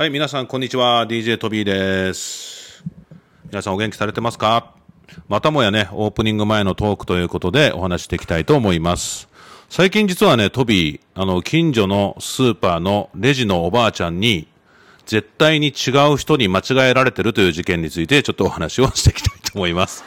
はい、皆さんこんにちは。 DJ トビーです。皆さんお元気されてますか？またもやね、オープニング前のトークということでお話していきたいと思います。最近実はね、トビー、近所のスーパーのレジのおばあちゃんに絶対に違う人に間違えられてるという事件についてちょっとお話をしていきたいと思います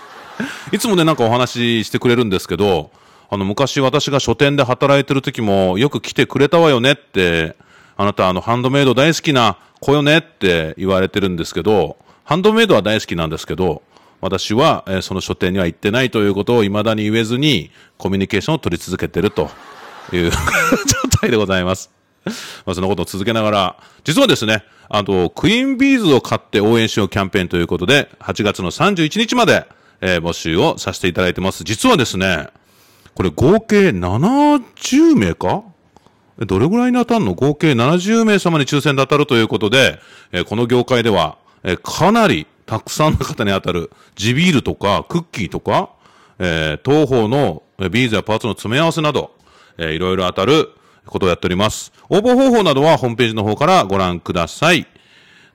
いつもね、なんかお話してくれるんですけど、昔私が書店で働いてる時もよく来てくれたわよねって、あなたハンドメイド大好きな子よねって言われてるんですけど、ハンドメイドは大好きなんですけど、私は、その書店には行ってないということを未だに言えずにコミュニケーションを取り続けてるという状態でございますまあそのことを続けながら、実はですね、クイーンビーズを買って応援しようキャンペーンということで、8月の31日まで、募集をさせていただいてます。実はですね、これ合計70名か？どれぐらいに当たるの？合計70名様に抽選で当たるということで、この業界では、かなりたくさんの方に当たる地ビールとかクッキーとか、当方のビーズやパーツの詰め合わせなど、いろいろ当たることをやっております。応募方法などはホームページの方からご覧ください。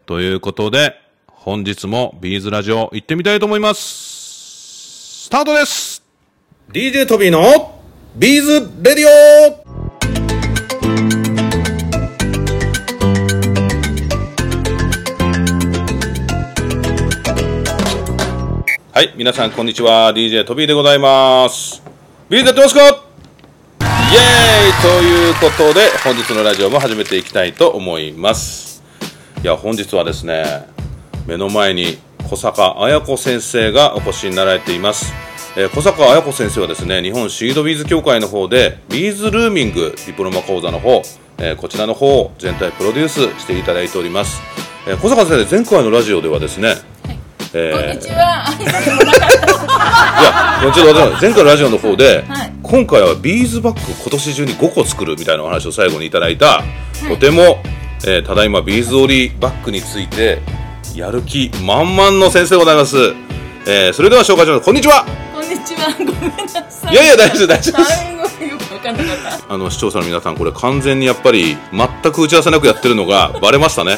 ということで、本日もビーズラジオ行ってみたいと思います。スタートです！ DJ トビーのビーズレディオ。はい、皆さんこんにちは。 DJ トビーでございます。ビーズやってますか？イエーイ！ということで、本日のラジオも始めていきたいと思います。いや、本日はですね、目の前に小坂綾子先生がお越しになられています。小坂綾子先生はですね、日本シードビーズ協会の方で、ビーズルーミングディプロマ講座の方、こちらの方を全体プロデュースしていただいております。小坂先生、前回のラジオではですね、こんにちは。いや、ちょっと待って、前回のラジオの方で、はい、今回はビーズバッグを今年中に5個作るみたいなお話を最後にいただいた、はい、とても、ただいまビーズ折りバッグについてやる気満々の先生でございます、それでは紹介します。こんにちは。こんにちは。ごめんなさい。いやいや大丈夫大丈夫です。視聴者の皆さん、これ完全にやっぱり全く打ち合わせなくやってるのがバレましたね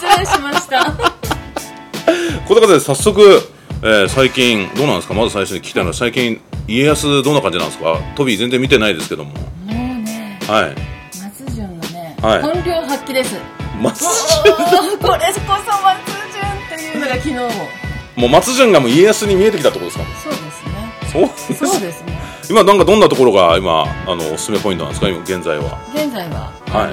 失礼しましたこの方で早速、最近どうなんですか？まず最初に聞きたいのは、最近家康どんな感じなんですか？トビー全然見てないですけども。もうね、はい、松潤のね、はい、本領発揮です。松潤これこそ松潤っていうのが昨日もう松潤がもう家康に見えてきたってことですか？そうですね。そうですね。今なんかどんなところが今おすすめポイントなんですか？今現在は。現在は、は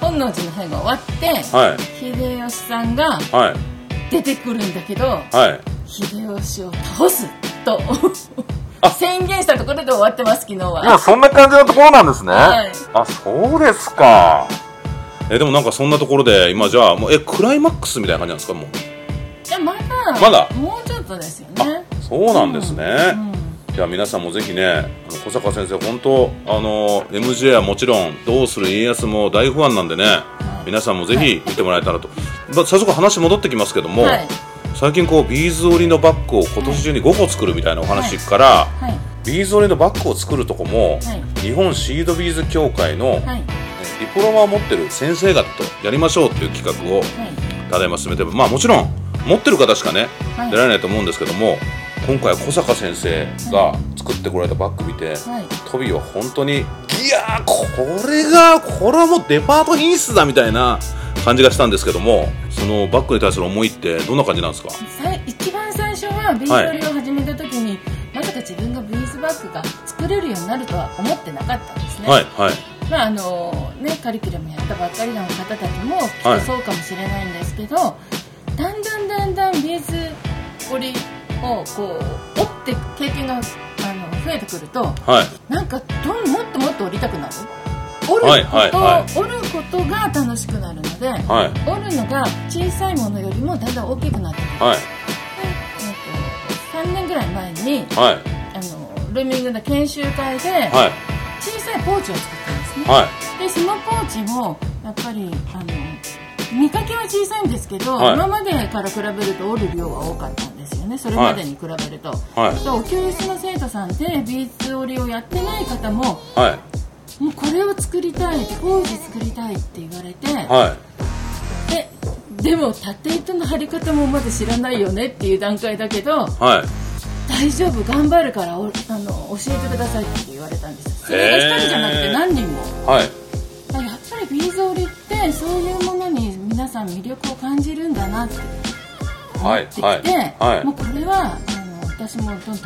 い、本能寺の変が終わって、はい、秀吉さんが、はい。出てくるんだけど、はい、秀吉を倒すと宣言したところで終わってます。昨日は。いや、そんな感じのところなんですね、はい、あ、そうですか。でもなんかそんなところで今じゃあもうクライマックスみたいな感じなんですか？もういや、まだもうちょっとですよね。あ、そうなんですね、うん、いや皆さんもぜひね、小坂先生本当MJA はもちろんどうする家康も大ファンなんでね、皆さんもぜひ見てもらえたらと、はい、早速話戻ってきますけども、はい、最近こうビーズ折りのバッグを今年中に5個作るみたいなお話から、はいはい、ビーズ折りのバッグを作るとこも、はい、日本シードビーズ協会の、はい、ディプロマを持ってる先生方とやりましょうという企画をただいま進めて、まあ、もちろん持ってる方しかね、はい、出られないと思うんですけども、今回は小坂先生が作ってこられたバッグ見て、はい、トビーは本当にいやー、これはもうデパート品質だみたいな感じがしたんですけども、そのバッグに対する思いってどんな感じなんですか？一番最初はビーズ折りを始めた時に、はい、まさか自分がビーズバッグが作れるようになるとは思ってなかったんですね、はいはい。まあね、カリキュラムやったばっかりの方たちもきっとそうかもしれないんですけど、はい、だんだんビーズ折りをこう折って経験が増えてくると、はい、なんかもっと折りたくなる。折ることが楽しくなるので、はい、折るのが小さいものよりもだんだん大きくなってくる、はい。3年ぐらい前に、はい、ルーミングの研修会で、はい、小さいポーチを作ったんですね、はい、でそのポーチもやっぱり見かけは小さいんですけど、はい、今までから比べると折る量は多かったんですよね。それまでに比べると、はい、教室の生徒さんでビーズ折りをやってない方も、はい、もうこれを作りたい、当時作りたいって言われて、はい、でも縦糸の張り方もまだ知らないよねっていう段階だけど、はい、大丈夫頑張るから教えてくださいって言われたんです。それが一人じゃなくて何人も、はい、だからやっぱりビーズ織ってそういうものに皆さん魅力を感じるんだなって思ってきて、はいはいはい、もうこれは私もどんどん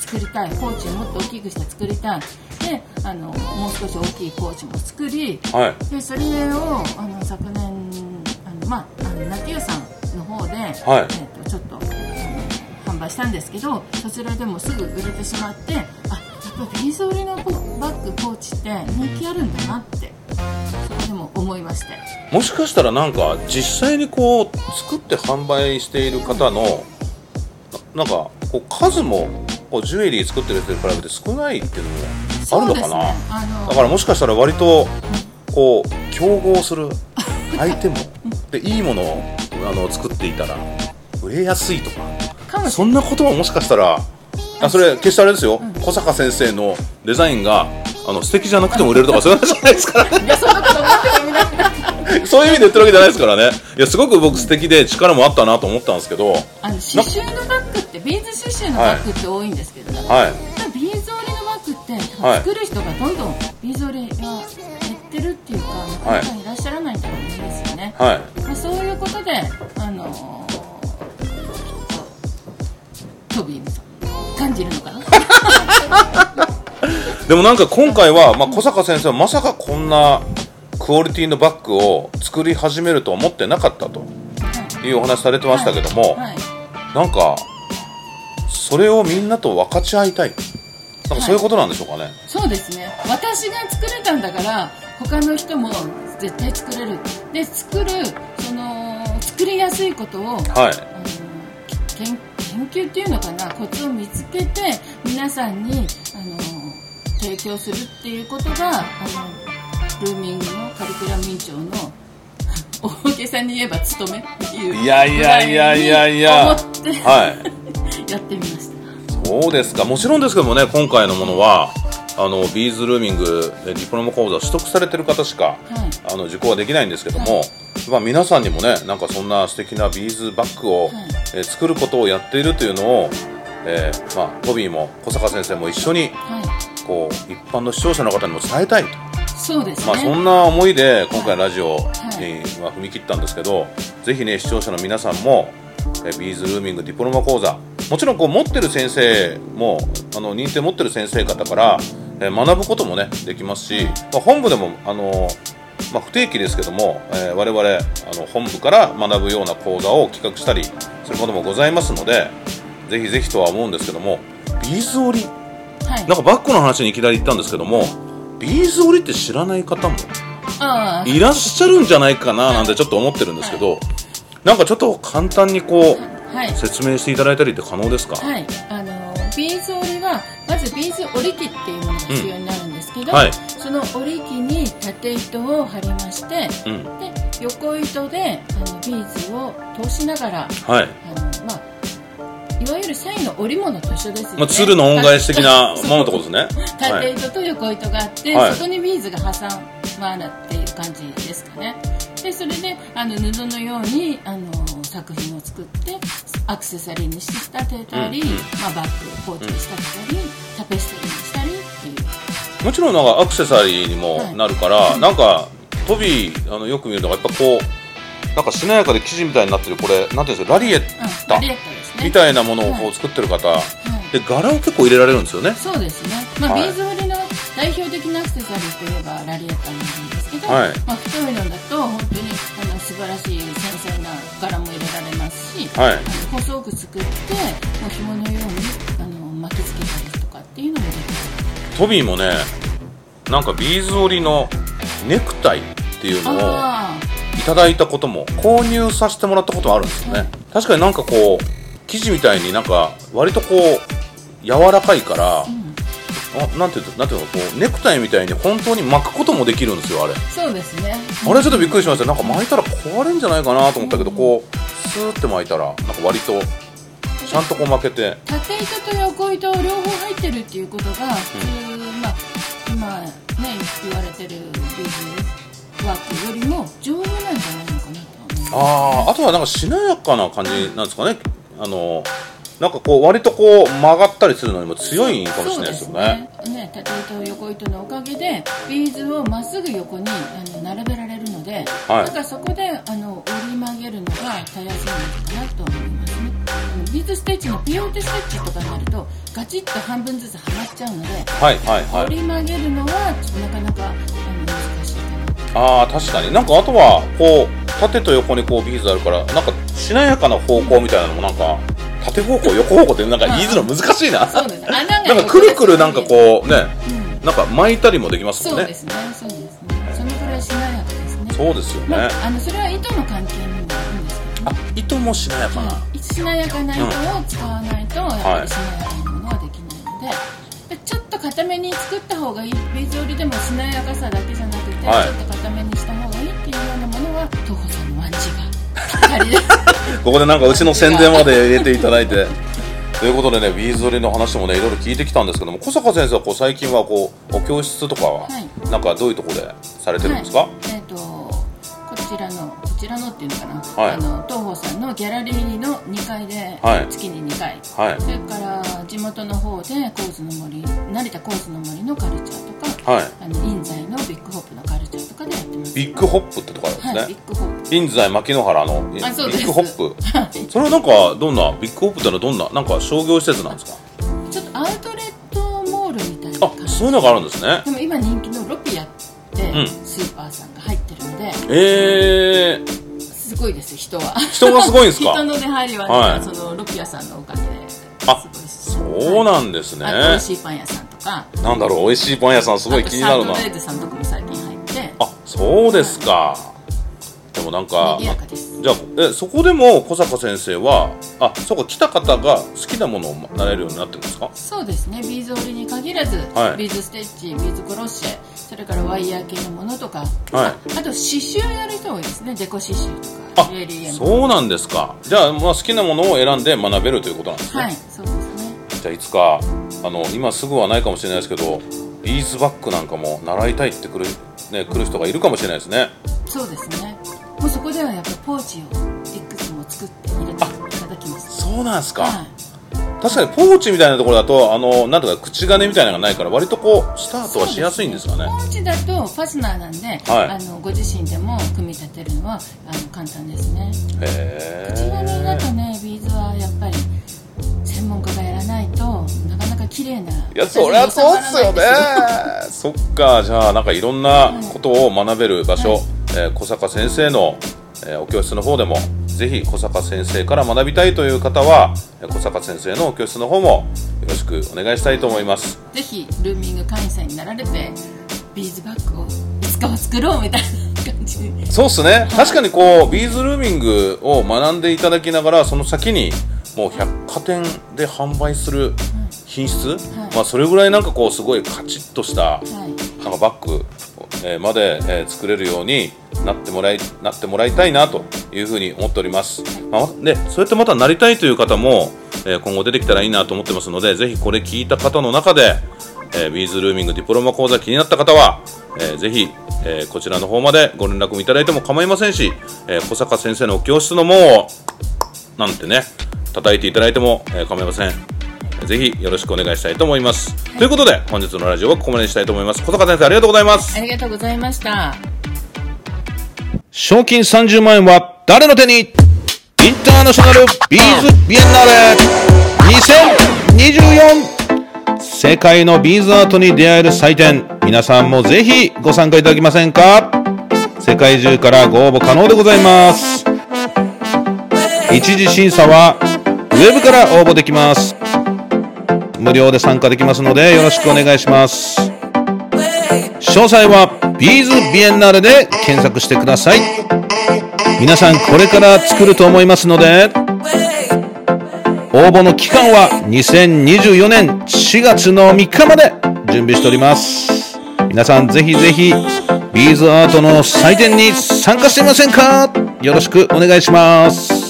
作りたい、ポーチをもっと大きくして作りたいで、もう少し大きいポーチも作り、はい、でそれを昨年ナティウさんの方で、はい、ちょっと販売したんですけど、そちらでもすぐ売れてしまって、あ、やっぱりビーズ織りのバッグポーチって人気あるんだなってそこでも思いまして、もしかしたらなんか実際にこう作って販売している方のなんかこう数もこうジュエリー作ってる人に比べて少ないっていうのもあるのかな、ね、だからもしかしたら割とこう競合する相手もでいいものを作っていたら売れやすいとか、そんなことはもしかしたら、あ、それ決してあれですよ、うん、小坂先生のデザインが素敵じゃなくても売れるとかそういう話じゃないですからねいや、そんなこと思ってもみそういう意味で言ってるわけじゃないですからね。いや、すごく僕素敵で力もあったなと思ったんですけど、刺繍のバッグってビーズ刺繍のバッグって多いんですけど、はい、ビーズ織りのバッグって、はい、作る人がどんどんビーズ織りが減ってるっていうか、なかなかいらっしゃらないってことですよね、はい、まあ、そういうことでトビーさん感じるのかなでもなんか今回は、まあ、小坂先生はまさかこんなクオリティのバッグを作り始めるとは思ってなかったというお話されてましたけども、はいはいはい、なんかそれをみんなと分かち合いたい、なんかそういうことなんでしょうかね、はい、そうですね、私が作れたんだから他の人も絶対作れるで、作りやすいことを、はい、研究っていうのかな、コツを見つけて皆さんに提供するっていうことがルーミングのカリキュラム委員長の大げさに言えば務めっていうぐらいに思ってやってみました。そうですか。もちろんですけどもね、今回のものはビーズルーミングディプロマ講座を取得されてる方しか、はい、受講はできないんですけども、はい、まあ、皆さんにもね、なんかそんな素敵なビーズバッグを、はい、作ることをやっているというのを、まあ、トビーも小坂先生も一緒に、はい、こう一般の視聴者の方にも伝えたいと、そうですね、まあ、そんな思いで今回ラジオに踏み切ったんですけど、ぜひね、視聴者の皆さんもビーズルーミングディプロマ講座、もちろんこう持ってる先生も認定持ってる先生方から学ぶこともねできますし、まあ、本部でもまあ、不定期ですけども、我々本部から学ぶような講座を企画したりすることもございますので、ぜひぜひとは思うんですけども、ビーズ織り、はい、なんかバッグの話にいきなり言ったんですけども、ビーズ織りって知らない方もいらっしゃるんじゃないかななんてちょっと思ってるんですけど、なんかちょっと簡単にこう、はい、説明していただいたりって可能ですか？はい、ビーズ織りはまずビーズ織り機っていうものが必要になるんですけど、はい、その織り機に縦糸を張りまして、うん、で横糸でビーズを通しながら、はい、まあいわゆる繊維の織物と一緒ですよね、まあ、鶴の恩返し的なものってことですね縦糸と横糸があって、はい、そこにビーズが挟まるっていう感じですかね。でそれで布のように作品を作ってアクセサリーにして仕立てたり、うん、まあ、バッグをポーチに仕立てたり、うん、タペストリーにしたりっていう、もちろんなんかアクセサリーにもなるから、はい、なんかトビーよく見るのがやっぱこうなんかしなやかで生地みたいになってる、これなんていうんですか、ラリエッタみたいなものをこう作ってる方、はいはい、で柄を結構入れられるんですよね。そうですね、まあ、ビーズ織りの代表的なアクセサリーといえばラリエットになるんですけど、はい、まあ、太いのだと本当に素晴らしい繊細な柄も入れられますし、はい、細く作って紐のように巻きつけたりとかっていうのもできます。トビーもね、なんかビーズ織りのネクタイっていうのをいただいたことも、購入させてもらったこともあるんですよね、はい、確かになんかこう生地みたいになんか割とこう柔らかいから、うん、なんていうのこうネクタイみたいに本当に巻くこともできるんですよ、あれ。そうですね、あれちょっとびっくりしました。なんか巻いたら壊れるんじゃないかなと思ったけど、うん、こうスーって巻いたらなんか割とちゃんとこう巻けて、縦糸と横糸両方入ってるっていうことが、うん、まあ今ね言われてるビズワークよりも上手なんじゃないのかなと思います。あとはなんかしなやかな感じなんですかね。なんかこう割とこう曲がったりするのにも強いかもしれないですよね。そうですね。ね、縦糸と横糸のおかげでビーズをまっすぐ横に並べられるので、はい、だからそこで折り曲げるのがたやすいのかなと思いますね。ビーズステッチのピヨンテステッチとかになるとガチッと半分ずつはまっちゃうので、はいはいはい、折り曲げるのはちょっとなかなか難しいかな。あー確かに。なんかあとはこう縦と横にこうビーズあるからなんかしなやかな方向みたいなのもなんか、うん、縦方向横方向ってなんか言いづら難しいな。そうです。なんかくるくるなんかこうね、うん、なんか巻いたりもできますもんね。そうですね。そうですね。そのくらいしなやかですね。そうですよね。まあ、それは糸の関係にもあるんですけどね。あ、糸もしなやかな。しなやかな糸を使わないとやっぱりしなやかなものはできないので、はい、ちょっと固めに作った方がいい。ビーズ織りでもしなやかさだけじゃなくて、はい、ちょっと固めにした方がいいっていうようなものは東穂さんのワンジが。ここでなんかうちの宣伝まで入れていただいてということでね、ビーズ織りの話もねいろいろ聞いてきたんですけども、小坂先生はこう最近はこうお教室とかはなんかどういうところでされてるんですか？はい、こちらのっていうのかな、はい、東宝さんのギャラリーの2階で、はい、月に2回、はい、それから地元の方で成田コースの森のカルチャーとか、はい、印西のビッグホップのカルチャーとかでやってます。ビッグホップってとこあるんですね、はい、ビッグホップ印西牧之原のビッグホップ、はい、それはなんかどんなビッグホップってのはどんななんか商業施設なんですか？ちょっとアウトレットモールみたいな感じ。あ、そういうのがあるんですね。でも今人気のロピアって、うん、スーパーさんが入ってるので、すごいですよ。人がすごいんですか？人の出入りは、ね、はい、そのロピアさんのおかげで。あ、そうなんですね。美味しいパン屋さんとか。なんだろう、美味しいパン屋さんすごい気になるな。サンドレーズさんとかも最近入って。あ、そうですか。はい、でもなんか、じゃあそこでも小坂先生はそうか、来た方が好きなものをなれるようになってるんですか？そうですね。ビーズ織りに限らず、はい、ビーズステッチ、ビーズクロッシェ、それからワイヤー系のものとか、はい、あと刺繍やる人多いですね。デコ刺繍とかジュエリーや。そうなんですか。じゃあ、まあ、好きなものを選んで学べるということなんですね。はい、そうですね。じゃあいつか今すぐはないかもしれないですけど、ビーズバッグなんかも習いたいって来る人がいるかもしれないですね。そうですね。もうそこではやっぱポーチをいくつも作って入れていただきます。そうなんですか、はい、確かにポーチみたいなところだとなんとか口金みたいなのがないから割とこうスタートはしやすいんですかね。ポーチだとファスナーなんで、はい、ご自身でも組み立てるのは簡単ですね。へー。口金だとね、ビーズはやっぱり専門家がやらないとなかなか綺麗な。いや、そりゃそうっすよね。そっか。じゃあなんかいろんなことを学べる場所、はいはい、小坂先生の、お教室の方でもぜひ小坂先生から学びたいという方は小坂先生のお教室の方もよろしくお願いしたいと思います。ぜひルーミング会員さんになられてビーズバッグをいつかは作ろうみたいな感じで。そうですね、はい、確かにこうビーズルーミングを学んでいただきながら、その先にもう百貨店で販売する品質、はいはい、まあ、それぐらいなんかこうすごいカチッとした、はい、なんかバッグまで、作れるようになってもらいたいなというふうに思っております、まあ、でそうやってまたなりたいという方も、今後出てきたらいいなと思ってますので、ぜひこれ聞いた方の中で、ビーズルーミングディプロマ講座気になった方は、ぜひ、こちらの方までご連絡いただいても構いませんし、小坂先生のお教室の門をなんてね叩いていただいても、構いません。ぜひよろしくお願いしたいと思います、はい、ということで本日のラジオはここまでにしたいと思います。小坂先生、ありがとうございます。ありがとうございました。賞金30万円は誰の手に？インターナショナルビーズビエンナーレ2024、世界のビーズアートに出会える祭典、皆さんもぜひご参加いただけませんか？世界中からご応募可能でございます。一次審査はウェブから応募できます。無料で参加できますのでよろしくお願いします。詳細はビーズビエンナーレで検索してください。皆さんこれから作ると思いますので、応募の期間は2024年4月の3日まで準備しております。皆さんぜひぜひビーズアートの祭典に参加してみませんか？よろしくお願いします。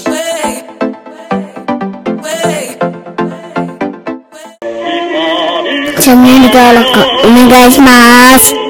チャンネル登録お願いします。